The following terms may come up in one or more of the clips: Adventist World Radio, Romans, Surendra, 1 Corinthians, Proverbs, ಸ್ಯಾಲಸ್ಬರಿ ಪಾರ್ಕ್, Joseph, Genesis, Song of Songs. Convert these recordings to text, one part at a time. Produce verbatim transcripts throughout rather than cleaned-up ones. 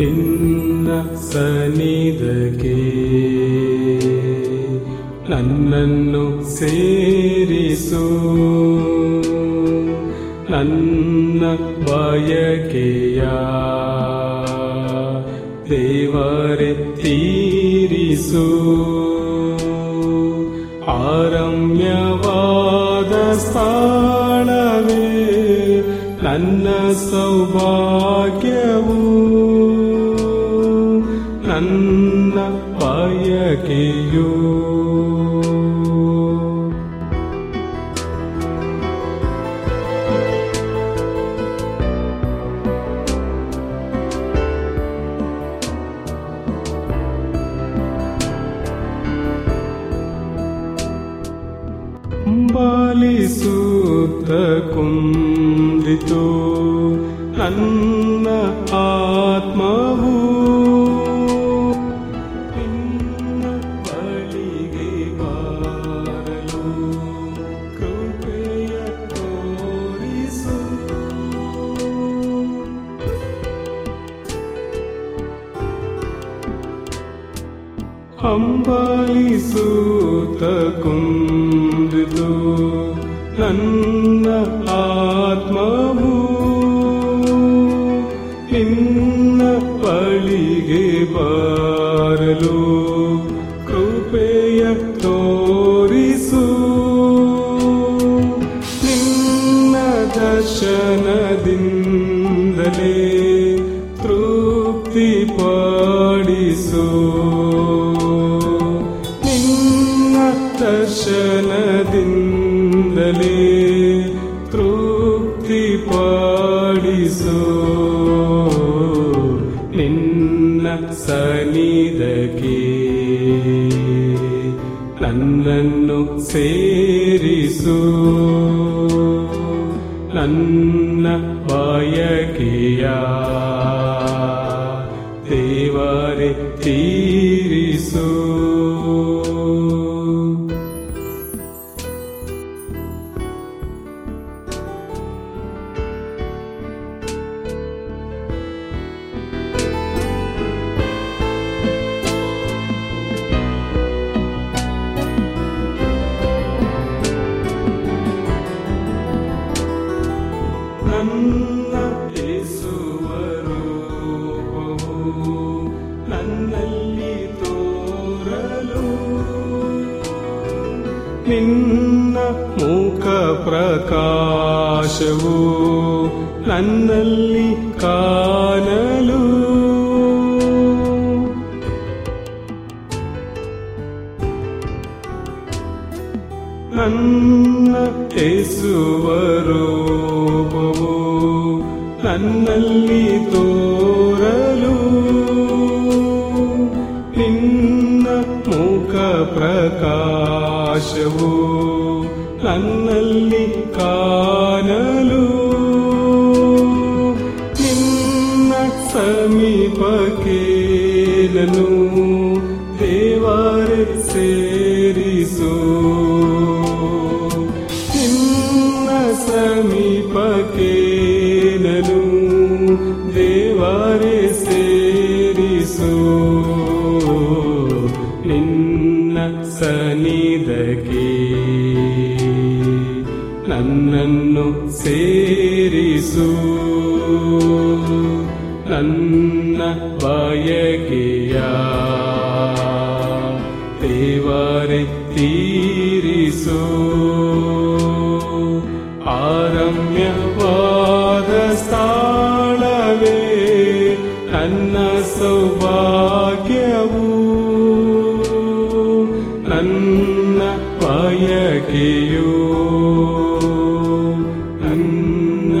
ನಿನ್ನ ಸನ್ನಿಧಿಗೆ ನನ್ನನ್ನು ಸೇರಿಸು, ನನ್ನ ಬಯಕೆಯ ದೇವರೇ ತೀರಿಸು. ಆರಮ್ಯವಾದ ಸ್ಥಾನವೇ ನನ್ನ ಸೌಭಾಗ್ಯವು, ನನ್ನ ಬಯಕೆಯು ಬಾಲಿಸುತ್ತ ಕುಂದಿತು ನನ್ನ ಆತ್ಮವು. ಅಂಬಲಿಸುತ್ತ ಕುಂದಿತು ನನ್ನ ಆತ್ಮವು, ನಿನ್ನ ಬಳಿಗೆ ಬರಲು ಕೃಪೆಯ ತೋರಿಸು. ನಿನ್ನ ದರ್ಶನದಿಂದಲೇ ತೃಪ್ತಿ ಪಡಿಸು, ದರ್ಶನದಿಂದಲೇ ತೃಪ್ತಿ ಪಡಿಸೋ. ನಿನ್ನ ಸನ್ನಿಧಿಗೆ ನನ್ನನ್ನು ಸೇರಿಸು, ನನ್ನ ಬಯಕೆಯ ದೇವರೇ ತೀರಿಸು. ನಿನ್ನ ಮುಖ ಪ್ರಕಾಶವು ನನ್ನಲ್ಲಿ ಕಾಣಲು, ನನ್ನ ಯೇಸುವ ರೂಪವು ನನ್ನಲ್ಲಿ ತೋರಲು, ನಿನ್ನ ಮುಖ ಪ್ರಕಾಶ ಆಶವು ನನ್ನಲ್ಲಿ ಕಾಣಲು. ನಿನ್ನ ಸಮೀಪಕ್ಕೆ ನಾನು ದೇವರೇ ಸೇರಿಸು, ನಿನ್ನ ಸಮೀಪಕ್ಕೆ ನಾನು ದೇವರೇ ಸೇರಿಸು. ಸನ್ನಿಧಿಗೆ ನನ್ನನ್ನು ಸೇರಿಸು, ನನ್ನ ಬಯಕೆಯ ತೀರಿಸು ಆರಮ್ಯವಾದ ಸ್ಥಾಳವೇ ನನ್ನ ಸೌಭಾಗ್ಯವು ನನ್ನ ಬಯಕೆಯು ನನ್ನ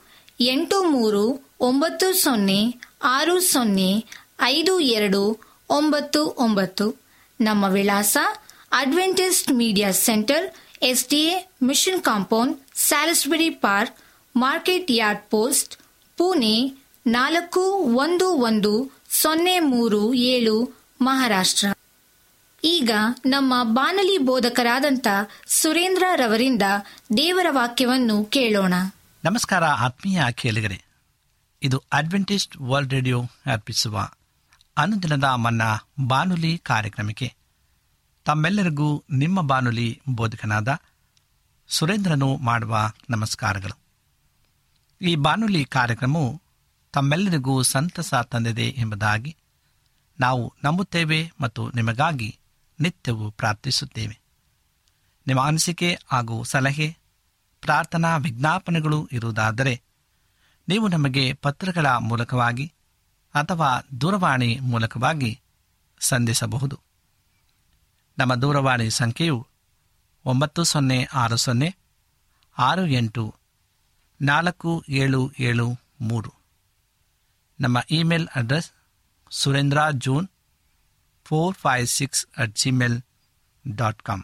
ಎಂಟು ಮೂರು ಒಂಬತ್ತು ಸೊನ್ನೆ ಆರು ಸೊನ್ನೆ ಐದು ಎರಡು ಒಂಬತ್ತು ಒಂಬತ್ತು. ನಮ್ಮ ವಿಳಾಸ Adventist media centre, S D A mission compound, ಸ್ಯಾಲಸ್ಬರಿ ಪಾರ್ಕ್, market yard post, Pune ನಾಲ್ಕು ಒಂದು ಒಂದು ಸೊನ್ನೆ ಮೂರು ಏಳು, ಮಹಾರಾಷ್ಟ್ರ. ಈಗ ನಮ್ಮ ಬಾನಲಿ ಬೋಧಕರಾದಂಥ ಸುರೇಂದ್ರ ರವರಿಂದ ದೇವರ ವಾಕ್ಯವನ್ನು ಕೇಳೋಣ. ನಮಸ್ಕಾರ ಆತ್ಮೀಯ ಕೇಳಿಗರೆ, ಇದು ಅಡ್ವೆಂಟಿಸ್ಟ್ ವರ್ಲ್ಡ್ ರೇಡಿಯೋ ಅರ್ಪಿಸುವ ಅನುದಿನದ ಮನ್ನ ಬಾನುಲಿ ಕಾರ್ಯಕ್ರಮಕ್ಕೆ ತಮ್ಮೆಲ್ಲರಿಗೂ ನಿಮ್ಮ ಬಾನುಲಿ ಬೋಧಕನಾದ ಸುರೇಂದ್ರನು ಮಾಡುವ ನಮಸ್ಕಾರಗಳು. ಈ ಬಾನುಲಿ ಕಾರ್ಯಕ್ರಮವು ತಮ್ಮೆಲ್ಲರಿಗೂ ಸಂತಸ ತಂದಿದೆ ಎಂಬುದಾಗಿ ನಾವು ನಂಬುತ್ತೇವೆ ಮತ್ತು ನಿಮಗಾಗಿ ನಿತ್ಯವೂ ಪ್ರಾರ್ಥಿಸುತ್ತೇವೆ. ನಿಮ್ಮ ಅನಿಸಿಕೆ ಹಾಗೂ ಸಲಹೆ, ಪ್ರಾರ್ಥನಾ ವಿಜ್ಞಾಪನೆಗಳು ಇರುವುದಾದರೆ ನೀವು ನಮಗೆ ಪತ್ರಗಳ ಮೂಲಕವಾಗಿ ಅಥವಾ ದೂರವಾಣಿ ಮೂಲಕವಾಗಿ ಸಂಧಿಸಬಹುದು. ನಮ್ಮ ದೂರವಾಣಿ ಸಂಖ್ಯೆಯು ಒಂಬತ್ತು ಸೊನ್ನೆ ಆರು ಸೊನ್ನೆ ಆರು ಎಂಟು ನಾಲ್ಕು ಏಳು ಏಳು ಮೂರು. ನಮ್ಮ email address Surendra June four five six at Gmail dot com.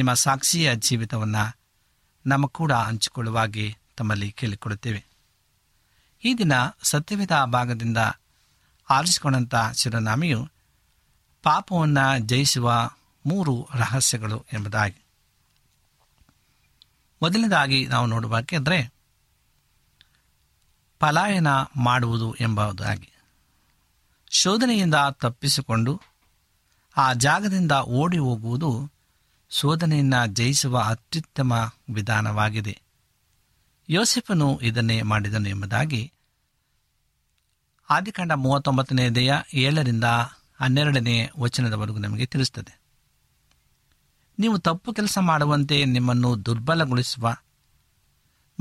ನಿಮ್ಮ ಸಾಕ್ಷಿಯ ಜೀವಿತವನ್ನು ನಮ್ಮ ಕೂಡ ಹಂಚಿಕೊಳ್ಳುವಾಗೆ ತಮ್ಮಲ್ಲಿ ಕೇಳಿಕೊಡುತ್ತೇವೆ. ಈ ದಿನ ಸತ್ಯವೇದ ಭಾಗದಿಂದ ಆರಿಸಿಕೊಂಡಂಥ ಶಿರನಾಮೆಯು ಪಾಪವನ್ನು ಜಯಿಸುವ ಮೂರು ರಹಸ್ಯಗಳು ಎಂಬುದಾಗಿ. ಮೊದಲನೇದಾಗಿ ನಾವು ನೋಡಬೇಕೆಂದರೆ ಪಲಾಯನ ಮಾಡುವುದು ಎಂಬುದಾಗಿ. ಶೋಧನೆಯಿಂದ ತಪ್ಪಿಸಿಕೊಂಡು ಆ ಜಾಗದಿಂದ ಓಡಿ ಹೋಗುವುದು ಶೋಧನೆಯನ್ನು ಜಯಿಸುವ ಅತ್ಯುತ್ತಮ ವಿಧಾನವಾಗಿದೆ. ಯೋಸೆಫನು ಇದನ್ನೇ ಮಾಡಿದನು ಎಂಬುದಾಗಿ ಆದಿಕಾಂಡ ಮೂವತ್ತೊಂಬತ್ತನೇ ಅಧ್ಯಾಯ ಏಳರಿಂದ ಹನ್ನೆರಡನೇ ವಚನದವರೆಗೂ ನಮಗೆ ತಿಳಿಸುತ್ತದೆ. ನೀವು ತಪ್ಪು ಕೆಲಸ ಮಾಡುವಂತೆ ನಿಮ್ಮನ್ನು ದುರ್ಬಲಗೊಳಿಸುವ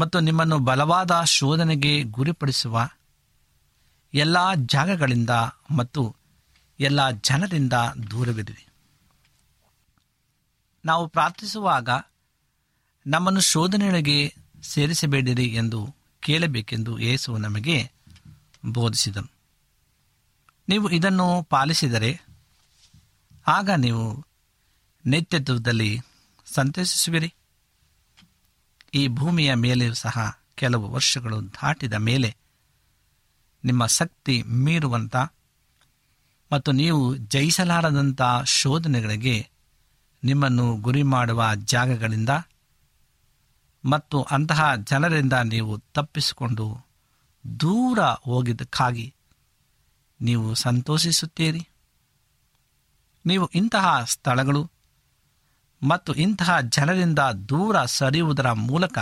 ಮತ್ತು ನಿಮ್ಮನ್ನು ಬಲವಾದ ಶೋಧನೆಗೆ ಗುರಿಪಡಿಸುವ ಎಲ್ಲ ಜಾಗಗಳಿಂದ ಮತ್ತು ಎಲ್ಲ ಜನರಿಂದ ದೂರವಿರಿ. ನಾವು ಪ್ರಾರ್ಥಿಸುವಾಗ ನಮ್ಮನ್ನು ಶೋಧನೆಯೊಳಗೆ ಸೇರಿಸಬೇಡಿರಿ ಎಂದು ಕೇಳಬೇಕೆಂದು ಯೇಸು ನಮಗೆ ಬೋಧಿಸಿದನು. ನೀವು ಇದನ್ನು ಪಾಲಿಸಿದರೆ ಆಗ ನೀವು ನಿತ್ಯತ್ವದಲ್ಲಿ ಸಂತೋಷಿಸುವಿರಿ. ಈ ಭೂಮಿಯ ಮೇಲೆಯೂ ಸಹ ಕೆಲವು ವರ್ಷಗಳು ದಾಟಿದ ಮೇಲೆ ನಿಮ್ಮ ಶಕ್ತಿ ಮೀರುವಂಥ ಮತ್ತು ನೀವು ಜಯಿಸಲಾರದಂಥ ಶೋಧನೆಗಳಿಗೆ ನಿಮ್ಮನ್ನು ಗುರಿ ಮಾಡುವ ಜಾಗಗಳಿಂದ ಮತ್ತು ಅಂತಹ ಜನರಿಂದ ನೀವು ತಪ್ಪಿಸಿಕೊಂಡು ದೂರ ಹೋಗಿದ್ದಕ್ಕಾಗಿ ನೀವು ಸಂತೋಷಿಸುತ್ತೀರಿ. ನೀವು ಇಂತಹ ಸ್ಥಳಗಳು ಮತ್ತು ಇಂತಹ ಜನರಿಂದ ದೂರ ಸರಿಯುವುದರ ಮೂಲಕ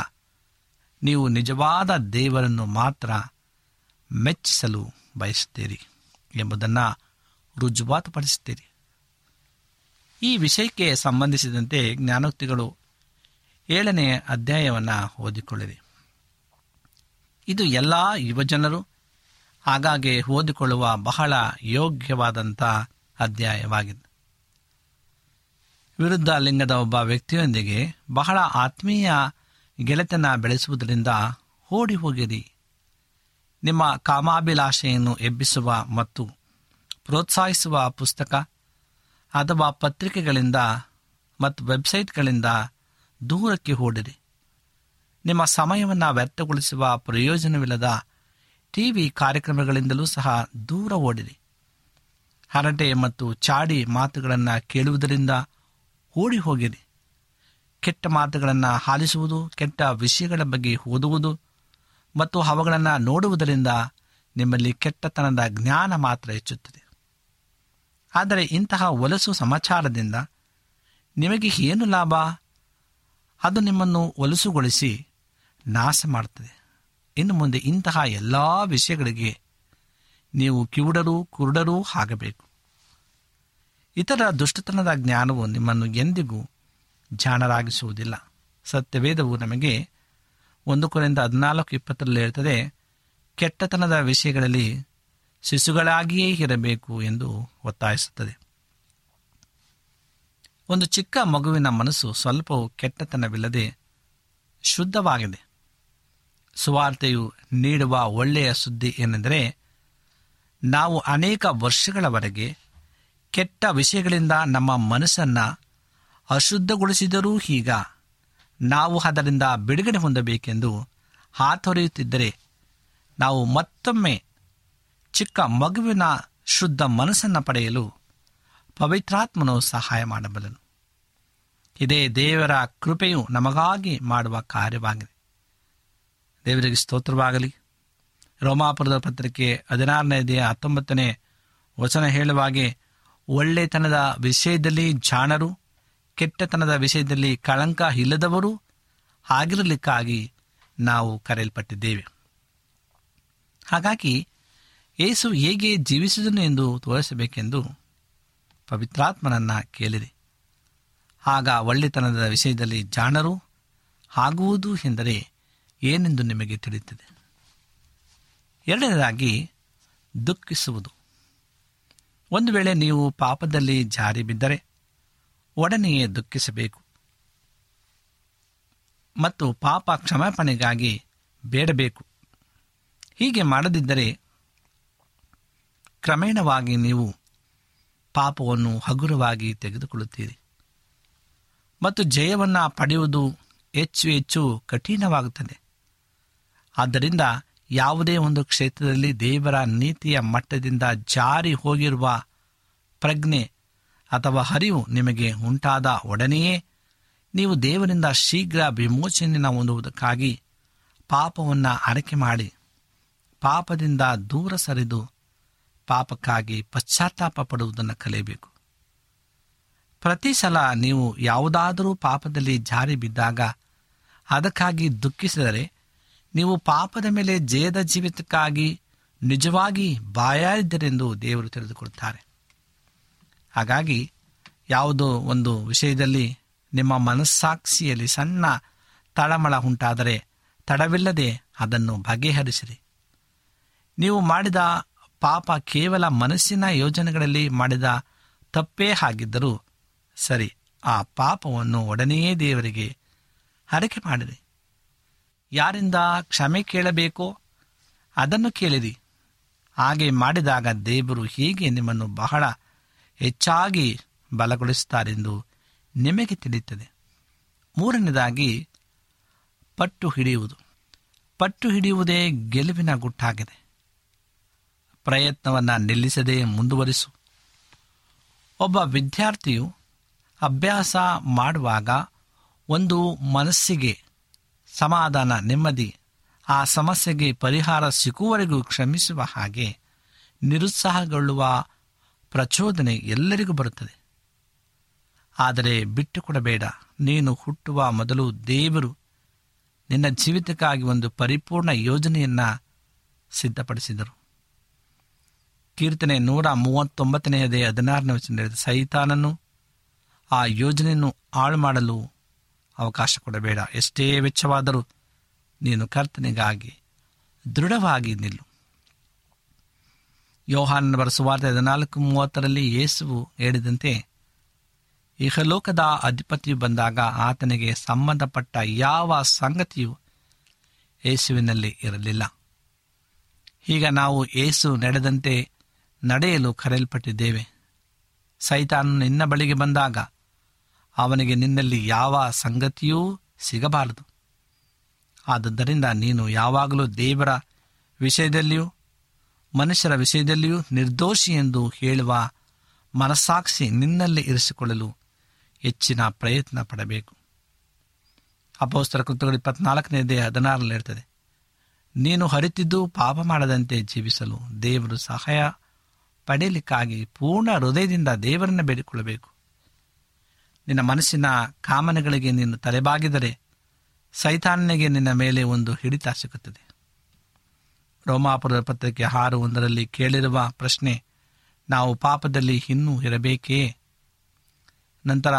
ನೀವು ನಿಜವಾದ ದೇವರನ್ನು ಮಾತ್ರ ಮೆಚ್ಚಿಸಲು ಬಯಸುತ್ತೀರಿ ಎಂಬುದನ್ನು ರುಜುವಾತುಪಡಿಸುತ್ತೀರಿ. ಈ ವಿಷಯಕ್ಕೆ ಸಂಬಂಧಿಸಿದಂತೆ ಜ್ಞಾನೋಕ್ತಿಗಳು ಏಳನೇ ಅಧ್ಯಾಯವನ್ನು ಓದಿಕೊಳ್ಳಿರಿ. ಇದು ಎಲ್ಲ ಯುವಜನರು ಆಗಾಗ್ಗೆ ಓದಿಕೊಳ್ಳುವ ಬಹಳ ಯೋಗ್ಯವಾದಂಥ ಅಧ್ಯಾಯವಾಗಿದೆ. ವಿರುದ್ಧ ಲಿಂಗದ ಒಬ್ಬ ವ್ಯಕ್ತಿಯೊಂದಿಗೆ ಬಹಳ ಆತ್ಮೀಯ ಗೆಳೆತನ ಬೆಳೆಸುವುದರಿಂದ ಓಡಿ ಹೋಗಿರಿ. ನಿಮ್ಮ ಕಾಮಾಭಿಲಾಷೆಯನ್ನು ಎಬ್ಬಿಸುವ ಮತ್ತು ಪ್ರೋತ್ಸಾಹಿಸುವ ಪುಸ್ತಕ ಅಥವಾ ಪತ್ರಿಕೆಗಳಿಂದ ಮತ್ತು ವೆಬ್ಸೈಟ್ಗಳಿಂದ ದೂರಕ್ಕೆ ಓಡಿರಿ. ನಿಮ್ಮ ಸಮಯವನ್ನು ವ್ಯರ್ಥಗೊಳಿಸುವ ಪ್ರಯೋಜನವಿಲ್ಲದ ಟಿ ವಿ ಕಾರ್ಯಕ್ರಮಗಳಿಂದಲೂ ಸಹ ದೂರ ಓಡಿರಿ. ಹರಟೆ ಮತ್ತು ಚಾಡಿ ಮಾತುಗಳನ್ನು ಕೇಳುವುದರಿಂದ ಓಡಿ ಹೋಗಿರಿ. ಕೆಟ್ಟ ಮಾತುಗಳನ್ನು ಆಲಿಸುವುದು, ಕೆಟ್ಟ ವಿಷಯಗಳ ಬಗ್ಗೆ ಓದುವುದು ಮತ್ತು ಅವುಗಳನ್ನು ನೋಡುವುದರಿಂದ ನಿಮ್ಮಲ್ಲಿ ಕೆಟ್ಟತನದ ಜ್ಞಾನ ಮಾತ್ರ ಹೆಚ್ಚುತ್ತದೆ. ಆದರೆ ಇಂತಹ ಒಲಸು ಸಮಾಚಾರದಿಂದ ನಿಮಗೆ ಏನು ಲಾಭ? ಅದು ನಿಮ್ಮನ್ನು ಒಲಸುಗೊಳಿಸಿ ನಾಶ ಮಾಡ್ತದೆ. ಇನ್ನು ಮುಂದೆ ಇಂತಹ ಎಲ್ಲ ವಿಷಯಗಳಿಗೆ ನೀವು ಕಿವುಡರೂ ಕುರುಡರೂ ಆಗಬೇಕು. ಇತರ ದುಷ್ಟತನದ ಜ್ಞಾನವು ನಿಮ್ಮನ್ನು ಎಂದಿಗೂ ಜಾಣರಾಗಿಸುವುದಿಲ್ಲ. ಸತ್ಯವೇದವು ನಮಗೆ ಒಂದು ಕೊರಿಂದ ಹದಿನಾಲ್ಕು ಇಪ್ಪತ್ತರಲ್ಲಿ ಹೇಳ್ತದೆ, ಕೆಟ್ಟತನದ ವಿಷಯಗಳಲ್ಲಿ ಶಿಶುಗಳಾಗಿಯೇ ಇರಬೇಕು ಎಂದು ಒತ್ತಾಯಿಸುತ್ತದೆ. ಒಂದು ಚಿಕ್ಕ ಮಗುವಿನ ಮನಸ್ಸು ಸ್ವಲ್ಪವೂ ಕೆಟ್ಟತನವಿಲ್ಲದೆ ಶುದ್ಧವಾಗಿದೆ. ಸುವಾರ್ತೆಯು ನೀಡುವ ಒಳ್ಳೆಯ ಸುದ್ದಿ ಏನೆಂದರೆ, ನಾವು ಅನೇಕ ವರ್ಷಗಳವರೆಗೆ ಕೆಟ್ಟ ವಿಷಯಗಳಿಂದ ನಮ್ಮ ಮನಸ್ಸನ್ನು ಅಶುದ್ಧಗೊಳಿಸಿದರೂ ಈಗ ನಾವು ಅದರಿಂದ ಬಿಡುಗಡೆ ಹೊಂದಬೇಕೆಂದು ಹಾತೊರೆಯುತ್ತಿದ್ದರೆ, ನಾವು ಮತ್ತೊಮ್ಮೆ ಚಿಕ್ಕ ಮಗುವಿನ ಶುದ್ಧ ಮನಸ್ಸನ್ನು ಪಡೆಯಲು ಪವಿತ್ರಾತ್ಮನು ಸಹಾಯ ಮಾಡಬಲ್ಲನು. ಇದೇ ದೇವರ ಕೃಪೆಯು ನಮಗಾಗಿ ಮಾಡುವ ಕಾರ್ಯವಾಗಿದೆ. ದೇವರಿಗೆ ಸ್ತೋತ್ರವಾಗಲಿ. ರೋಮಾಪುರದ ಪತ್ರಿಕೆ ಹದಿನಾರನೆಯ ಹತ್ತೊಂಬತ್ತನೇ ವಚನ ಹೇಳುವಾಗೆ, ಒಳ್ಳೆತನದ ವಿಷಯದಲ್ಲಿ ಜಾಣರು, ಕೆಟ್ಟತನದ ವಿಷಯದಲ್ಲಿ ಕಳಂಕ ಇಲ್ಲದವರು ಆಗಿರಲಿಕ್ಕಾಗಿ ನಾವು ಕರೆಯಲ್ಪಟ್ಟಿದ್ದೇವೆ. ಹಾಗಾಗಿ ಯೇಸು ಹೇಗೆ ಜೀವಿಸಿದನು ಎಂದು ತೋರಿಸಬೇಕೆಂದು ಪವಿತ್ರಾತ್ಮನನ್ನು ಕೇಳಿರಿ. ಆಗ ಒಳ್ಳೆತನದ ವಿಷಯದಲ್ಲಿ ಜಾಣರು ಆಗುವುದು ಎಂದರೆ ಏನೆಂದು ನಿಮಗೆ ತಿಳಿಯುತ್ತದೆ. ಎರಡನೇದಾಗಿ, ದುಃಖಿಸುವುದು. ಒಂದು ವೇಳೆ ನೀವು ಪಾಪದಲ್ಲಿ ಜಾರಿ ಬಿದ್ದರೆ ಒಡನೆಯೇ ದುಃಖಿಸಬೇಕು ಮತ್ತು ಪಾಪ ಕ್ಷಮಾಪಣೆಗಾಗಿ ಬೇಡಬೇಕು. ಹೀಗೆ ಮಾಡದಿದ್ದರೆ ಕ್ರಮೇಣವಾಗಿ ನೀವು ಪಾಪವನ್ನು ಹಗುರವಾಗಿ ತೆಗೆದುಕೊಳ್ಳುತ್ತೀರಿ ಮತ್ತು ಜಯವನ್ನು ಪಡೆಯುವುದು ಹೆಚ್ಚು ಹೆಚ್ಚು ಕಠಿಣವಾಗುತ್ತದೆ. ಆದ್ದರಿಂದ ಯಾವುದೇ ಒಂದು ಕ್ಷೇತ್ರದಲ್ಲಿ ದೇವರ ನೀತಿಯ ಮಟ್ಟದಿಂದ ಜಾರಿ ಹೋಗಿರುವ ಪ್ರಜ್ಞೆ ಅಥವಾ ಹರಿವು ನಿಮಗೆ ಉಂಟಾದ ಒಡನೆಯೇ ನೀವು ದೇವರಿಂದ ಶೀಘ್ರ ವಿಮೋಚನೆಯನ್ನು ಹೊಂದುವುದಕ್ಕಾಗಿ ಪಾಪವನ್ನು ಅರಕೆ ಮಾಡಿ ಪಾಪದಿಂದ ದೂರ ಸರಿದು ಪಾಪಕ್ಕಾಗಿ ಪಶ್ಚಾತ್ತಾಪ ಪಡುವುದನ್ನು ಕಲಿಯಬೇಕು. ಪ್ರತಿ ಸಲ ನೀವು ಯಾವುದಾದರೂ ಪಾಪದಲ್ಲಿ ಜಾರಿ ಬಿದ್ದಾಗ ಅದಕ್ಕಾಗಿ ದುಃಖಿಸಿದರೆ ನೀವು ಪಾಪದ ಮೇಲೆ ಜಯದ ಜೀವಿತಕ್ಕಾಗಿ ನಿಜವಾಗಿ ಬಾಯಾರಿದ್ದರೆಂದು ದೇವರು ತಿಳಿದುಕೊಡುತ್ತಾರೆ. ಹಾಗಾಗಿ ಯಾವುದೋ ಒಂದು ವಿಷಯದಲ್ಲಿ ನಿಮ್ಮ ಮನಸ್ಸಾಕ್ಷಿಯಲ್ಲಿ ಸಣ್ಣ ತಳಮಳ ಉಂಟಾದರೆ ತಡವಿಲ್ಲದೆ ಅದನ್ನು ಬಗೆಹರಿಸಿರಿ. ನೀವು ಮಾಡಿದ ಪಾಪ ಕೇವಲ ಮನಸ್ಸಿನ ಯೋಜನೆಗಳಲ್ಲಿ ಮಾಡಿದ ತಪ್ಪೇ ಆಗಿದ್ದರೂ ಸರಿ, ಆ ಪಾಪವನ್ನು ಒಡನೆಯೇ ದೇವರಿಗೆ ಹರಕೆ ಮಾಡಿರಿ. ಯಾರಿಂದ ಕ್ಷಮೆ ಕೇಳಬೇಕೋ ಅದನ್ನು ಕೇಳಿರಿ. ಹಾಗೆ ಮಾಡಿದಾಗ ದೇವರು ಹೀಗೆ ನಿಮ್ಮನ್ನು ಬಹಳ ಹೆಚ್ಚಾಗಿ ಬಲಗೊಳಿಸುತ್ತಾರೆಂದು ನಿಮಗೆ ತಿಳಿಯುತ್ತದೆ. ಮೂರನೇದಾಗಿ, ಪಟ್ಟು ಹಿಡಿಯುವುದು. ಪಟ್ಟು ಹಿಡಿಯುವುದೇ ಗೆಲುವಿನ ಗುಟ್ಟಾಗಿದೆ. ಪ್ರಯತ್ನವನ್ನು ನಿಲ್ಲಿಸದೆ ಮುಂದುವರಿಸು. ಒಬ್ಬ ವಿದ್ಯಾರ್ಥಿಯು ಅಭ್ಯಾಸ ಮಾಡುವಾಗ ಒಂದು ಮನಸ್ಸಿಗೆ ಸಮಾಧಾನ, ನೆಮ್ಮದಿ, ಆ ಸಮಸ್ಯೆಗೆ ಪರಿಹಾರ ಸಿಕ್ಕುವವರೆಗೂ ಶ್ರಮಿಸುವ ಹಾಗೆ ನಿರುತ್ಸಾಹಗೊಳ್ಳುವ ಪ್ರಚೋದನೆ ಎಲ್ಲರಿಗೂ ಬರುತ್ತದೆ. ಆದರೆ ಬಿಟ್ಟುಕೊಡಬೇಡ. ನೀನು ಹುಟ್ಟುವ ಮೊದಲು ದೇವರು ನಿನ್ನ ಜೀವಿತಕ್ಕಾಗಿ ಒಂದು ಪರಿಪೂರ್ಣ ಯೋಜನೆಯನ್ನು ಸಿದ್ಧಪಡಿಸಿದರು. ಕೀರ್ತನೆ ನೂರ ಮೂವತ್ತೊಂಬತ್ತನೆಯದೇ ಹದಿನಾರನೇ ವಚನ, ಸೈತಾನನು ಆ ಯೋಜನೆಯನ್ನು ಹಾಳು ಮಾಡಲು ಅವಕಾಶ ಕೊಡಬೇಡ. ಎಷ್ಟೇ ವೆಚ್ಚವಾದರೂ ನೀನು ಕರ್ತನಿಗಾಗಿ ದೃಢವಾಗಿ ನಿಲ್ಲು. ಯೋಹಾನನ ಬರೆದ ಸುವಾರ್ತೆ ಹದಿನಾಲ್ಕು ಮೂವತ್ತರಲ್ಲಿ ಯೇಸುವು ಹೇಳಿದಂತೆ, ಇಹಲೋಕದ ಅಧಿಪತಿಯು ಬಂದಾಗ ಆತನಿಗೆ ಸಂಬಂಧಪಟ್ಟ ಯಾವ ಸಂಗತಿಯೂ ಯೇಸುವಿನಲ್ಲಿ ಇರಲಿಲ್ಲ. ಈಗ ನಾವು ಯೇಸು ನಡೆದಂತೆ ನಡೆಯಲು ಕರೆಯಲ್ಪಟ್ಟಿದ್ದೇವೆ. ಸೈತಾನನು ನಿನ್ನ ಬಳಿಗೆ ಬಂದಾಗ ಅವನಿಗೆ ನಿನ್ನಲ್ಲಿ ಯಾವ ಸಂಗತಿಯೂ ಸಿಗಬಾರದು. ಆದುದರಿಂದ ನೀನು ಯಾವಾಗಲೂ ದೇವರ ವಿಷಯದಲ್ಲಿಯೂ ಮನುಷ್ಯರ ವಿಷಯದಲ್ಲಿಯೂ ನಿರ್ದೋಷಿ ಎಂದು ಹೇಳುವ ಮನಸ್ಸಾಕ್ಷಿ ನಿನ್ನಲ್ಲಿ ಇರಿಸಿಕೊಳ್ಳಲು ಹೆಚ್ಚಿನ ಪ್ರಯತ್ನ ಪಡಬೇಕು. ಅಪೊಸ್ತಲರ ಕೃತ್ಯಗಳು ಇಪ್ಪತ್ನಾಲ್ಕನೇ ಅಧ್ಯಾಯ ಹದಿನಾರರಲ್ಲಿ ಇರ್ತದೆ, ನೀನು ಹರಿತಿದ್ದು ಪಾಪ ಮಾಡದಂತೆ ಜೀವಿಸಲು ದೇವರು ಸಹಾಯ ಪಡೆಯಲಿಕ್ಕಾಗಿ ಪೂರ್ಣ ಹೃದಯದಿಂದ ದೇವರನ್ನು ಬೇಡಿಕೊಳ್ಳಬೇಕು. ನಿನ್ನ ಮನಸ್ಸಿನ ಕಾಮನೆಗಳಿಗೆ ನೀನು ತಲೆಬಾಗಿದರೆ ಸೈತಾನನಿಗೆ ನಿನ್ನ ಮೇಲೆ ಒಂದು ಹಿಡಿತ ಸಿಗುತ್ತದೆ. ರೋಮಾಪುರದ ಪತ್ರಿಕೆ ಆರು ಒಂದರಲ್ಲಿ ಕೇಳಿರುವ ಪ್ರಶ್ನೆ, ನಾವು ಪಾಪದಲ್ಲಿ ಇನ್ನೂ ಇರಬೇಕೇ? ನಂತರ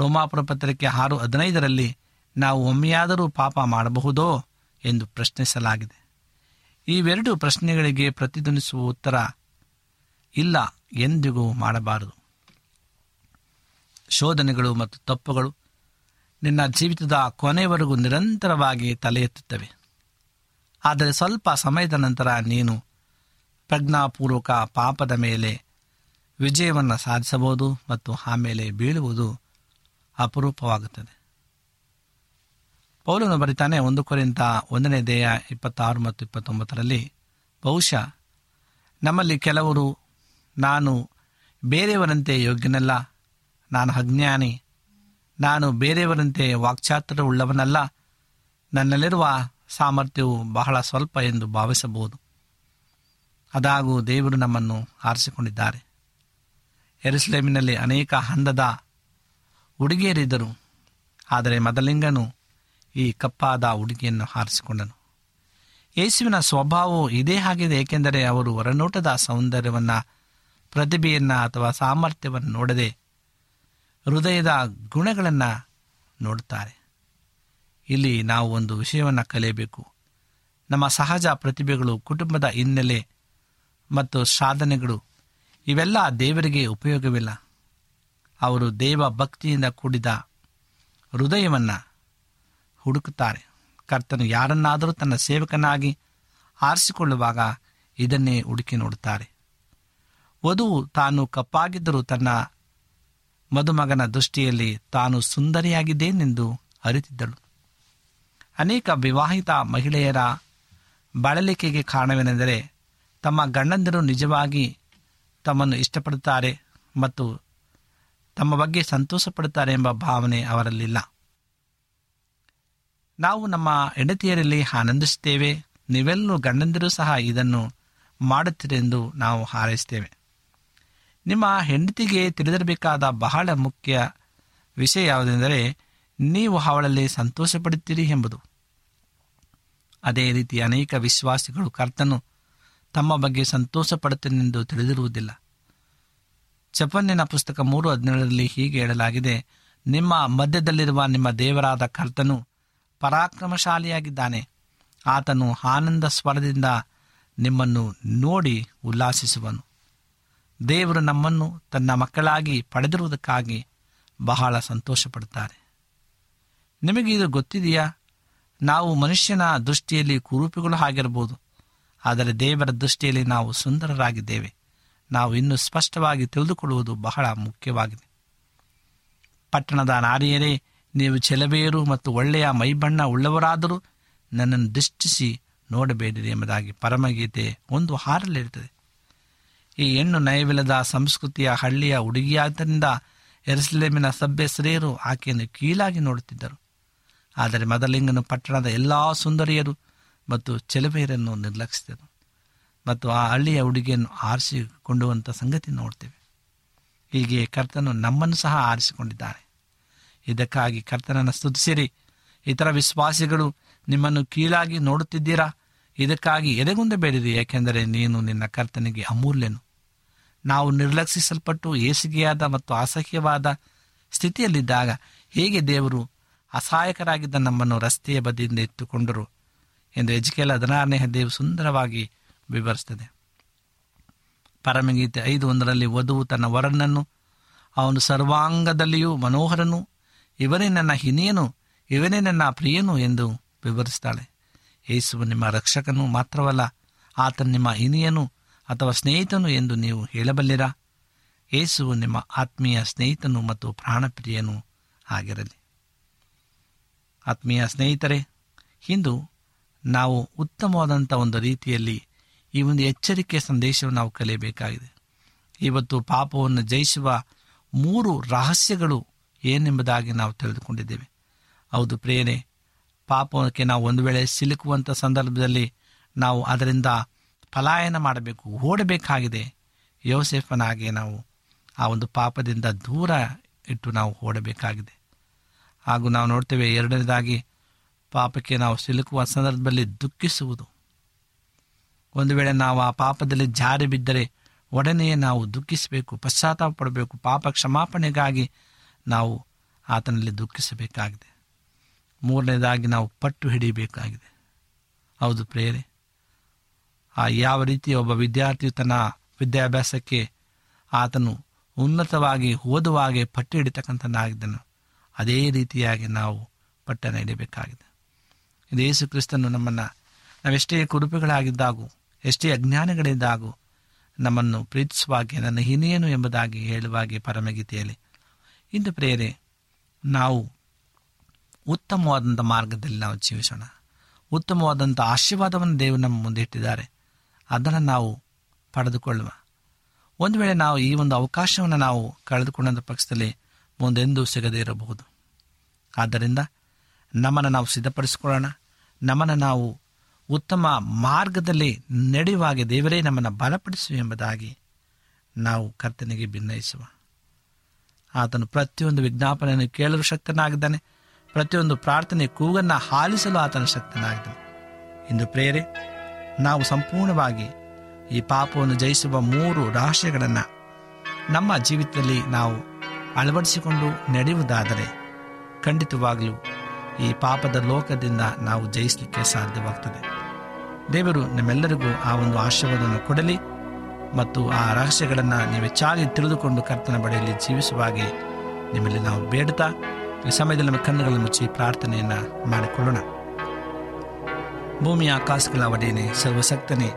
ರೋಮಾಪುರ ಪತ್ರಿಕೆ ಆರು ಹದಿನೈದರಲ್ಲಿ ನಾವು ಒಮ್ಮೆಯಾದರೂ ಪಾಪ ಮಾಡಬಹುದೋ ಎಂದು ಪ್ರಶ್ನಿಸಲಾಗಿದೆ. ಇವೆರಡು ಪ್ರಶ್ನೆಗಳಿಗೆ ಪ್ರತಿಧ್ವನಿಸುವ ಉತ್ತರ ಇಲ್ಲ, ಎಂದಿಗೂ ಮಾಡಬಾರದು. ಶೋಧನೆಗಳು ಮತ್ತು ತಪ್ಪುಗಳು ನಿನ್ನ ಜೀವಿತದ ಕೊನೆಯವರೆಗೂ ನಿರಂತರವಾಗಿ ತಲೆ ಎತ್ತುತ್ತವೆ. ಆದರೆ ಸ್ವಲ್ಪ ಸಮಯದ ನಂತರ ನೀನು ಪ್ರಜ್ಞಾಪೂರ್ವಕ ಪಾಪದ ಮೇಲೆ ವಿಜಯವನ್ನು ಸಾಧಿಸಬಹುದು ಮತ್ತು ಆಮೇಲೆ ಬೀಳುವುದು ಅಪರೂಪವಾಗುತ್ತದೆ. ಪೌಲನು ಬರಿತಾನೆ, ಒಂದು ಕೊರಿಂಥ ಒಂದನೇ ಅಧ್ಯಾಯ ಇಪ್ಪತ್ತಾರು ಮತ್ತು ಇಪ್ಪತ್ತೊಂಬತ್ತರಲ್ಲಿ, ಬಹುಶಃ ನಮ್ಮಲ್ಲಿ ಕೆಲವರು ನಾನು ಬೇರೆಯವರಂತೆ ಯೋಗ್ಯನಲ್ಲ, ನಾನು ಅಜ್ಞಾನಿ, ನಾನು ಬೇರೆಯವರಂತೆ ವಾಕ್ಚಾತುರ್ಯವುಳ್ಳವನಲ್ಲ, ನನ್ನಲ್ಲಿರುವ ಸಾಮರ್ಥ್ಯವು ಬಹಳ ಸ್ವಲ್ಪ ಎಂದು ಭಾವಿಸಬಹುದು. ಅದಾಗೂ ದೇವರು ನಮ್ಮನ್ನು ಆರಿಸಿಕೊಂಡಿದ್ದಾರೆ. ಯೆರೂಸಲೇಮಿನಲ್ಲಿ ಅನೇಕ ಹಂದದ ಹುಡುಗಿಯರಿದ್ದರು, ಆದರೆ ಮದಲಿಂಗನು ಈ ಕಪ್ಪಾದ ಹುಡುಗಿಯನ್ನು ಆರಿಸಿಕೊಂಡನು. ಯೇಸುವಿನ ಸ್ವಭಾವವು ಇದೇ ಆಗಿದೆ, ಏಕೆಂದರೆ ಅವರು ಹೊರನೋಟದ ಸೌಂದರ್ಯವನ್ನು, ಪ್ರತಿಭೆಯನ್ನು ಅಥವಾ ಸಾಮರ್ಥ್ಯವನ್ನು ನೋಡದೆ ಹೃದಯದ ಗುಣಗಳನ್ನು ನೋಡುತ್ತಾರೆ. ಇಲ್ಲಿ ನಾವು ಒಂದು ವಿಷಯವನ್ನು ಕಲಿಯಬೇಕು. ನಮ್ಮ ಸಹಜ ಪ್ರತಿಭೆಗಳು, ಕುಟುಂಬದ ಹಿನ್ನೆಲೆ ಮತ್ತು ಸಾಧನೆಗಳು ಇವೆಲ್ಲ ದೇವರಿಗೆ ಉಪಯೋಗವಿಲ್ಲ. ಅವರು ದೇವ ಭಕ್ತಿಯಿಂದ ಕೂಡಿದ ಹೃದಯವನ್ನು ಹುಡುಕುತ್ತಾರೆ. ಕರ್ತನು ಯಾರನ್ನಾದರೂ ತನ್ನ ಸೇವಕನಾಗಿ ಆರಿಸಿಕೊಳ್ಳುವಾಗ ಇದನ್ನೇ ಹುಡುಕಿ ನೋಡುತ್ತಾರೆ. ವಧುವು ತಾನು ಕಪ್ಪಾಗಿದ್ದರೂ ತನ್ನ ಮದುಮಗನ ದೃಷ್ಟಿಯಲ್ಲಿ ತಾನು ಸುಂದರಿಯಾಗಿದ್ದೇನೆಂದು ಅರಿತಿದ್ದಳು. ಅನೇಕ ವಿವಾಹಿತ ಮಹಿಳೆಯರ ಬಳಲಿಕೆಗೆ ಕಾರಣವೇನೆಂದರೆ ತಮ್ಮ ಗಂಡಂದಿರು ನಿಜವಾಗಿ ತಮ್ಮನ್ನು ಇಷ್ಟಪಡುತ್ತಾರೆ ಮತ್ತು ತಮ್ಮ ಬಗ್ಗೆ ಸಂತೋಷಪಡುತ್ತಾರೆ ಎಂಬ ಭಾವನೆ ಅವರಲ್ಲಿಲ್ಲ. ನಾವು ನಮ್ಮ ಹೆಂಡತಿಯರಲ್ಲಿ ಆನಂದಿಸುತ್ತೇವೆ, ನೀವೆಲ್ಲೂ ಗಂಡಂದಿರೂ ಸಹ ಇದನ್ನು ಮಾಡುತ್ತಿರೆಂದು ನಾವು ಹಾರೈಸುತ್ತೇವೆ. ನಿಮ್ಮ ಹೆಂಡತಿಗೆ ತಿಳಿದಿರಬೇಕಾದ ಬಹಳ ಮುಖ್ಯ ವಿಷಯ ಯಾವುದೆಂದರೆ ನೀವು ಅವಳಲ್ಲಿ ಸಂತೋಷಪಡುತ್ತೀರಿ ಎಂಬುದು. ಅದೇ ರೀತಿ ಅನೇಕ ವಿಶ್ವಾಸಿಗಳು ಕರ್ತನು ತಮ್ಮ ಬಗ್ಗೆ ಸಂತೋಷ ಪಡುತ್ತೇನೆಂದು ತಿಳಿದಿರುವುದಿಲ್ಲ. ಚಪನ್ಯನ ಪುಸ್ತಕ ಮೂರು ಹದಿನೇಳರಲ್ಲಿ ಹೀಗೆ ಹೇಳಲಾಗಿದೆ, ನಿಮ್ಮ ಮಧ್ಯದಲ್ಲಿರುವ ನಿಮ್ಮ ದೇವರಾದ ಕರ್ತನು ಪರಾಕ್ರಮಶಾಲಿಯಾಗಿದ್ದಾನೆ, ಆತನು ಆನಂದ ಸ್ವರದಿಂದ ನಿಮ್ಮನ್ನು ನೋಡಿ ಉಲ್ಲಾಸಿಸುವನು. ದೇವರು ನಮ್ಮನ್ನು ತನ್ನ ಮಕ್ಕಳಾಗಿ ಪಡೆದಿರುವುದಕ್ಕಾಗಿ ಬಹಳ ಸಂತೋಷಪಡುತ್ತಾರೆ. ನಿಮಗೆ ಇದು ಗೊತ್ತಿದೆಯಾ? ನಾವು ಮನುಷ್ಯನ ದೃಷ್ಟಿಯಲ್ಲಿ ಕುರೂಪಿಗಳು ಆಗಿರಬಹುದು, ಆದರೆ ದೇವರ ದೃಷ್ಟಿಯಲ್ಲಿ ನಾವು ಸುಂದರರಾಗಿದ್ದೇವೆ. ನಾವು ಇನ್ನೂ ಸ್ಪಷ್ಟವಾಗಿ ತಿಳಿದುಕೊಳ್ಳುವುದು ಬಹಳ ಮುಖ್ಯವಾಗಿದೆ. ಪಟ್ಟಣದ ನಾರಿಯರೇ, ನೀವು ಚೆಲಬೇರು ಮತ್ತು ಒಳ್ಳೆಯ ಮೈಬಣ್ಣ ಉಳ್ಳವರಾದರೂ ನನ್ನನ್ನು ದೃಷ್ಟಿಸಿ ನೋಡಬೇಡಿರಿ ಎಂಬುದಾಗಿ ಪರಮಗೀತೆ ಒಂದು ಹಾರಲ್ಲಿರುತ್ತದೆ. ಈ ಹೆಣ್ಣು ನಯವಿಲ್ಲದ ಸಂಸ್ಕೃತಿಯ ಹಳ್ಳಿಯ ಹುಡುಗಿಯಾದ್ದರಿಂದ ಯೆರೂಸಲೇಮಿನ ಸಭ್ಯಸ್ತ್ರೀಯರು ಆಕೆಯನ್ನು ಕೀಳಾಗಿ ನೋಡುತ್ತಿದ್ದರು. ಆದರೆ ಮದಲಿಂಗನು ಪಟ್ಟಣದ ಎಲ್ಲ ಸುಂದರಿಯರು ಮತ್ತು ಚೆಲುವೆಯರನ್ನು ನಿರ್ಲಕ್ಷಿಸಿದರು ಮತ್ತು ಆ ಹಳ್ಳಿಯ ಹುಡುಗಿಯನ್ನು ಆರಿಸಿಕೊಂಡುವಂಥ ಸಂಗತಿ ನೋಡ್ತೇವೆ. ಹೀಗೆ ಕರ್ತನು ನಮ್ಮನ್ನು ಸಹ ಆರಿಸಿಕೊಂಡಿದ್ದಾನೆ. ಇದಕ್ಕಾಗಿ ಕರ್ತನನ್ನು ಸ್ತುತಿಸಿರಿ. ಇತರ ವಿಶ್ವಾಸಿಗಳು ನಿಮ್ಮನ್ನು ಕೀಳಾಗಿ ನೋಡುತ್ತಿದ್ದೀರಾ? ಇದಕ್ಕಾಗಿ ಎದೆಗುಂದಬೇಡಿರಿ, ಏಕೆಂದರೆ ನೀನು ನಿನ್ನ ಕರ್ತನಿಗೆ ಅಮೂಲ್ಯನು. ನಾವು ನಿರ್ಲಕ್ಷಿಸಲ್ಪಟ್ಟು ಏಸಿಗೆಯಾದ ಮತ್ತು ಅಸಹ್ಯವಾದ ಸ್ಥಿತಿಯಲ್ಲಿದ್ದಾಗ ಹೇಗೆ ದೇವರು ಅಸಹಾಯಕರಾಗಿದ್ದ ನಮ್ಮನ್ನು ರಸ್ತೆಯ ಬದಿಯಿಂದ ಎತ್ತುಕೊಂಡರು ಎಂದು ಎಜೆಕಿಯೇಲ್ ಹದಿನಾರನೇ ಅಧ್ಯಾಯ ಸುಂದರವಾಗಿ ವಿವರಿಸ್ತದೆ. ಪರಮಗೀತೆ ಐದು ಒಂದರಲ್ಲಿ ವಧುವು ತನ್ನ ವರನನ್ನು ಅವನು ಸರ್ವಾಂಗದಲ್ಲಿಯೂ ಮನೋಹರನು, ಇವನೇ ನನ್ನ ಹಿನಿಯನು, ಇವನೇ ನನ್ನ ಪ್ರಿಯನು ಎಂದು ವಿವರಿಸ್ತಾಳೆ. ಯೇಸುವು ನಿಮ್ಮ ರಕ್ಷಕನು ಮಾತ್ರವಲ್ಲ, ಆತ ನಿಮ್ಮ ಹಿನಿಯನು ಅಥವಾ ಸ್ನೇಹಿತನು ಎಂದು ನೀವು ಹೇಳಬಲ್ಲಿರಾ? ಯೇಸುವು ನಿಮ್ಮ ಆತ್ಮೀಯ ಸ್ನೇಹಿತನು ಮತ್ತು ಪ್ರಾಣಪ್ರಿಯನು ಆಗಿರಲಿ. ಆತ್ಮೀಯ ಸ್ನೇಹಿತರೆ, ಇಂದು ನಾವು ಉತ್ತಮವಾದಂಥ ಒಂದು ರೀತಿಯಲ್ಲಿ ಈ ಒಂದು ಎಚ್ಚರಿಕೆಯ ಸಂದೇಶವನ್ನು ನಾವು ಕಲಿಯಬೇಕಾಗಿದೆ. ಇವತ್ತು ಪಾಪವನ್ನು ಜಯಿಸುವ ಮೂರು ರಹಸ್ಯಗಳು ಏನೆಂಬುದಾಗಿ ನಾವು ತಿಳಿದುಕೊಂಡಿದ್ದೇವೆ. ಹೌದು ಪ್ರೇರಣೆ, ಪಾಪಕ್ಕೆ ನಾವು ಒಂದು ವೇಳೆ ಸಿಲುಕುವಂಥ ಸಂದರ್ಭದಲ್ಲಿ ನಾವು ಅದರಿಂದ ಪಲಾಯನ ಮಾಡಬೇಕು, ಓಡಬೇಕಾಗಿದೆ. ಯೋಸೇಫನಾಗೆ ನಾವು ಆ ಒಂದು ಪಾಪದಿಂದ ದೂರ ಇಟ್ಟು ನಾವು ಓಡಬೇಕಾಗಿದೆ. ಹಾಗೂ ನಾವು ನೋಡ್ತೇವೆ, ಎರಡನೇದಾಗಿ ಪಾಪಕ್ಕೆ ನಾವು ಸಿಲುಕುವ ಸಂದರ್ಭದಲ್ಲಿ ದುಃಖಿಸುವುದು. ಒಂದು ವೇಳೆ ನಾವು ಆ ಪಾಪದಲ್ಲಿ ಜಾರಿ ಬಿದ್ದರೆ ಒಡನೆಯೇ ನಾವು ದುಃಖಿಸಬೇಕು, ಪಶ್ಚಾತ್ತಾಪ ಪಡಬೇಕು. ಪಾಪ ಕ್ಷಮಾಪಣೆಗಾಗಿ ನಾವು ಆತನಲ್ಲಿ ದುಃಖಿಸಬೇಕಾಗಿದೆ. ಮೂರನೇದಾಗಿ ನಾವು ಪಟ್ಟು ಹಿಡಿಯಬೇಕಾಗಿದೆ. ಹೌದು ಪ್ರೇರೆ, ಆ ಯಾವ ರೀತಿ ಒಬ್ಬ ವಿದ್ಯಾರ್ಥಿಯು ತನ್ನ ವಿದ್ಯಾಭ್ಯಾಸಕ್ಕೆ ಆತನು ಉನ್ನತವಾಗಿ ಓದುವಾಗೆ ಪಟ್ಟು ಹಿಡಿತಕ್ಕಂಥದ್ದಾಗಿದ್ದನು, ಅದೇ ರೀತಿಯಾಗಿ ನಾವು ಪಟ್ಟನ್ನು ಹಿಡಿಯಬೇಕಾಗಿದೆ. ಇದು ಯೇಸು ಕ್ರಿಸ್ತನು ನಮ್ಮನ್ನು ನಾವೆಷ್ಟೇ ಕುರುಪುಗಳಾಗಿದ್ದಾಗೂ ಎಷ್ಟೇ ಅಜ್ಞಾನಗಳಿದ್ದಾಗೂ ನಮ್ಮನ್ನು ಪ್ರೀತಿಸುವಾಗೆ ನನ್ನ ಹಿನಿಯನು ಎಂಬುದಾಗಿ ಹೇಳುವಾಗೆ ಪರಮಗೀತೆಯಲ್ಲಿ. ಇಂದು ಪ್ರೇರೆ, ನಾವು ಉತ್ತಮವಾದಂಥ ಮಾರ್ಗದಲ್ಲಿ ನಾವು ಜೀವಿಸೋಣ. ಉತ್ತಮವಾದಂಥ ಆಶೀರ್ವಾದವನ್ನು ದೇವರು ನಮ್ಮ ಮುಂದೆ ಇಟ್ಟಿದ್ದಾರೆ, ಅದನ್ನು ನಾವು ಪಡೆದುಕೊಳ್ಳುವ. ಒಂದು ವೇಳೆ ನಾವು ಈ ಒಂದು ಅವಕಾಶವನ್ನು ನಾವು ಕಳೆದುಕೊಂಡಂಥ ಪಕ್ಷದಲ್ಲಿ ಮುಂದೆಂದೂ ಸಿಗದೇ ಇರಬಹುದು. ಆದ್ದರಿಂದ ನಮ್ಮನ್ನು ನಾವು ಸಿದ್ಧಪಡಿಸಿಕೊಳ್ಳೋಣ, ನಮ್ಮನ್ನು ನಾವು ಉತ್ತಮ ಮಾರ್ಗದಲ್ಲಿ ನಡೆಯುವಾಗೆ ದೇವರೇ ನಮ್ಮನ್ನು ಬಲಪಡಿಸುವ ಎಂಬುದಾಗಿ ನಾವು ಕರ್ತನಿಗೆ ಭಿನ್ನಯಿಸುವ. ಆತನು ಪ್ರತಿಯೊಂದು ವಿಜ್ಞಾಪನೆಯನ್ನು ಕೇಳಲು ಶಕ್ತನಾಗಿದ್ದಾನೆ, ಪ್ರತಿಯೊಂದು ಪ್ರಾರ್ಥನೆ ಕೂಗನ್ನು ಹಾಲಿಸಲು ಆತನ ಶಕ್ತನಾಗಿದ್ದಾನೆ. ಇಂದು ಪ್ರೇರೆ, ನಾವು ಸಂಪೂರ್ಣವಾಗಿ ಈ ಪಾಪವನ್ನು ಜಯಿಸುವ ಮೂರು ರಹಸ್ಯಗಳನ್ನು ನಮ್ಮ ಜೀವಿತದಲ್ಲಿ ನಾವು ಅಳವಡಿಸಿಕೊಂಡು ನಡೆಯುವುದಾದರೆ ಖಂಡಿತವಾಗಲೂ ಈ ಪಾಪದ ಲೋಕದಿಂದ ನಾವು ಜಯಿಸಲಿಕ್ಕೆ ಸಾಧ್ಯವಾಗ್ತದೆ. ದೇವರು ನಮ್ಮೆಲ್ಲರಿಗೂ ಆ ಒಂದು ಆಶೀರ್ವಾದವನ್ನು ಕೊಡಲಿ ಮತ್ತು ಆ ರಹಸ್ಯಗಳನ್ನು ನೀವು ಹೆಚ್ಚಾಗಿ ತಿಳಿದುಕೊಂಡು ಕರ್ತನ ಬಳಿಯಲ್ಲಿ ಜೀವಿಸುವಾಗೆ ನಿಮ್ಮಲ್ಲಿ ನಾವು ಬೇಡ್ತಾ ಈ ಸಮಯದಲ್ಲಿ ನಮ್ಮ ಕಣ್ಣುಗಳನ್ನು ಮುಚ್ಚಿ ಪ್ರಾರ್ಥನೆಯನ್ನು ಮಾಡಿಕೊಳ್ಳೋಣ. ಭೂಮಿಯ ಆಕಾಶಗಳ ಒಡೆಯನೇ, ಸರ್ವಸಕ್ತನೇ,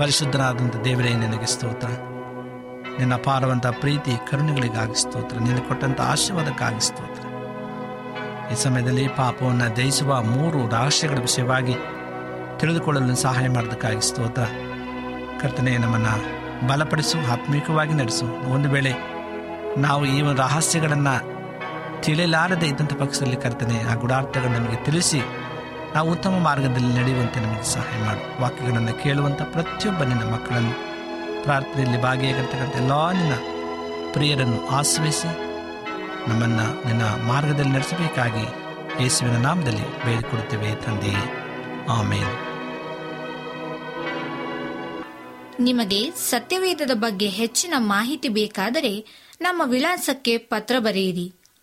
ಪರಿಶುದ್ಧನಾದಂಥ ದೇವರೇ, ನಿನಗೆ ಸ್ತೋತ್ರ. ನಿನ್ನ ಅಪಾರವಂಥ ಪ್ರೀತಿ ಕರುಣೆಗಳಿಗಾಗಿ ಸ್ತೋತ್ರ, ನಿನ್ನ ಕೊಟ್ಟಂಥ ಆಶೀರ್ವಾದಕ್ಕಾಗಿ ಸ್ತೋತ್ರ. ಈ ಸಮಯದಲ್ಲಿ ಪಾಪವನ್ನು ಜಯಿಸುವ ಮೂರು ರಹಸ್ಯಗಳ ವಿಷಯವಾಗಿ ತಿಳಿದುಕೊಳ್ಳಲು ಸಹಾಯ ಮಾಡೋದಕ್ಕಾಗಿ ಸ್ತೋತ್ರ. ಕರ್ತನೇ, ನಮ್ಮನ್ನು ಬಲಪಡಿಸು, ಆತ್ಮೀಕವಾಗಿ ನಡೆಸು. ಒಂದು ವೇಳೆ ನಾವು ಈ ಒಂದು ರಹಸ್ಯಗಳನ್ನು ತಿಳಿಲಾರದೆ ಇದ್ದಂಥ ಪಕ್ಷದಲ್ಲಿ ಕರ್ತನೆ ಆ ಗುಡಾರ್ಥಗಳು ನಮಗೆ ತಿಳಿಸಿ ನಾವು ಉತ್ತಮ ಮಾರ್ಗದಲ್ಲಿ ನಡೆಯುವಂತೆ ನಮಗೆ ಸಹಾಯ ಮಾಡು. ವಾಕ್ಯಗಳನ್ನು ಕೇಳುವಂಥ ಪ್ರತಿಯೊಬ್ಬ ನಿನ್ನ ಮಕ್ಕಳನ್ನು, ಪ್ರಾರ್ಥನೆಯಲ್ಲಿ ಭಾಗಿಯಾಗಿರ್ತಕ್ಕಂಥ ಎಲ್ಲ ನಿನ್ನ ಪ್ರಿಯರನ್ನು ಆಶ್ರಯಿಸಿ ನಮ್ಮನ್ನು ನಿನ್ನ ಮಾರ್ಗದಲ್ಲಿ ನಡೆಸಬೇಕಾಗಿ ಯೇಸುವಿನ ನಾಮದಲ್ಲಿ ಬೇಡಿಕೊಡುತ್ತೇವೆ ತಂದೆಯೇ, ಆಮೇಲೆ. ನಿಮಗೆ ಸತ್ಯವೇದದ ಬಗ್ಗೆ ಹೆಚ್ಚಿನ ಮಾಹಿತಿ ಬೇಕಾದರೆ ನಮ್ಮ ವಿಳಾಸಕ್ಕೆ ಪತ್ರ ಬರೆಯಿರಿ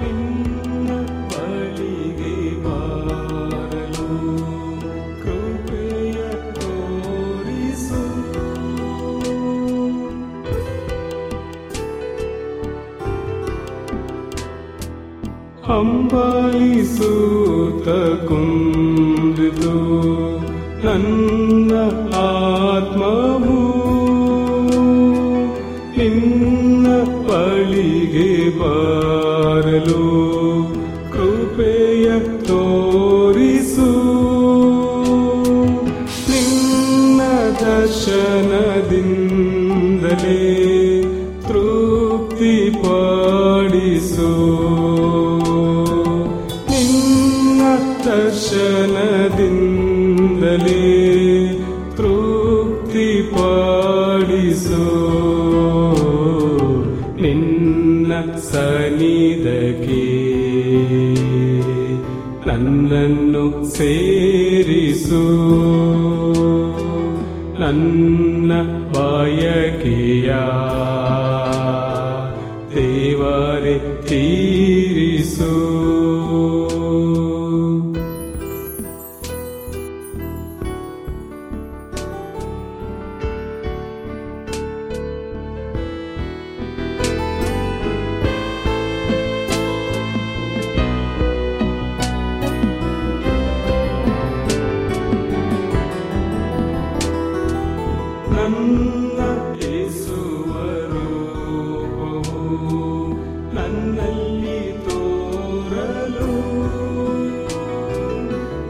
ನಿನ್ನ ಬಳಿಗೆ ಬಾರಲು ಕೃಪೆಯ ತೋರಿಸು. ಅಂಬಾಲಿಸೂತ ಕುಂದಿತು ನನ್ನ ಆತ್ಮವು, ನಿನ್ನ ಬಳಿಗೆ ಬಾರಲು ಕೃಪೆಯ ತೋರಿಸು. ನಿನ್ನದ ದರ್ಶನದಿಂದಲೇ ತೃಪ್ತಿ ಪಾಡಿಸೋ, ನಿನ್ನ ದರ್ಶನದಿಂದಲೇ ತೃಪ್ತಿ ಪಾಡಿಸೋ, ನಿನ್ನ ಸನ್ನಿಧಿಗೆ ನನ್ನನ್ನು ಸೇರಿಸು, ನನ್ನ ಬಯಕೆಯ ದೇವರೇ ತೀರಿಸು.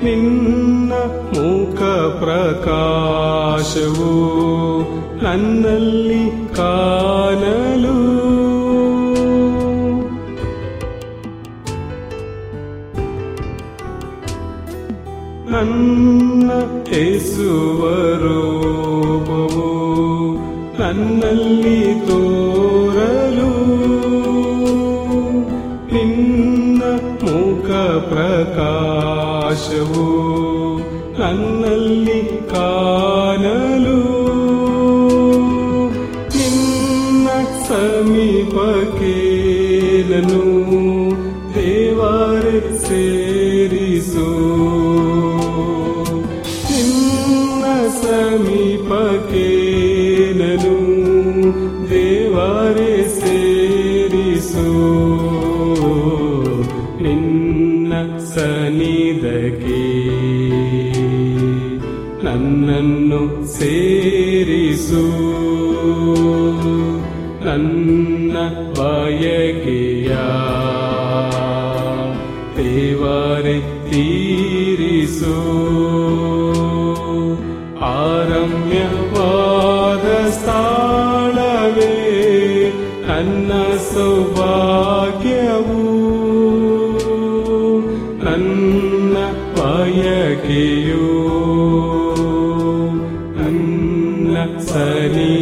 ನಿನ್ನ ಮುಖ ಪ್ರಕಾಶವು ನನ್ನಲ್ಲಿ ಕಾಣಲು, ನನ್ನ ಯೇಸುವ ರೂಪವು ನನ್ನಲ್ಲಿ ತೋರಲು, ನಿನ್ನ ಮುಖ ಪ್ರಕಾಶವು ನನ್ನಲ್ಲಿ ಕಾಣಲು, ನಿನ್ನ ಸಮೀಪಕ್ಕೆ ನಾನು ದೇವರೇ ಸೇರಿಸು, ನಿನ್ನ ಸಮೀಪಕ್ಕೆ ನಾನು ದೇವರೇ ಸೇರಿಸು, ನಿನ್ನ ಸನ್ನಿಧಿಗೆ ನನ್ನನ್ನು ಸೇರಿಸು, ನನ್ನ ಬಯಕೆಯ ದೇವರೇ ತೀರಿಸು. ಆರಮ್ಯವಾದ ಸ್ಥಾನವೇ ನನ್ನ ಸೌಭಾಗ್ಯವು, ನನ್ನ ಬಯಕೆಯು ಸರಿ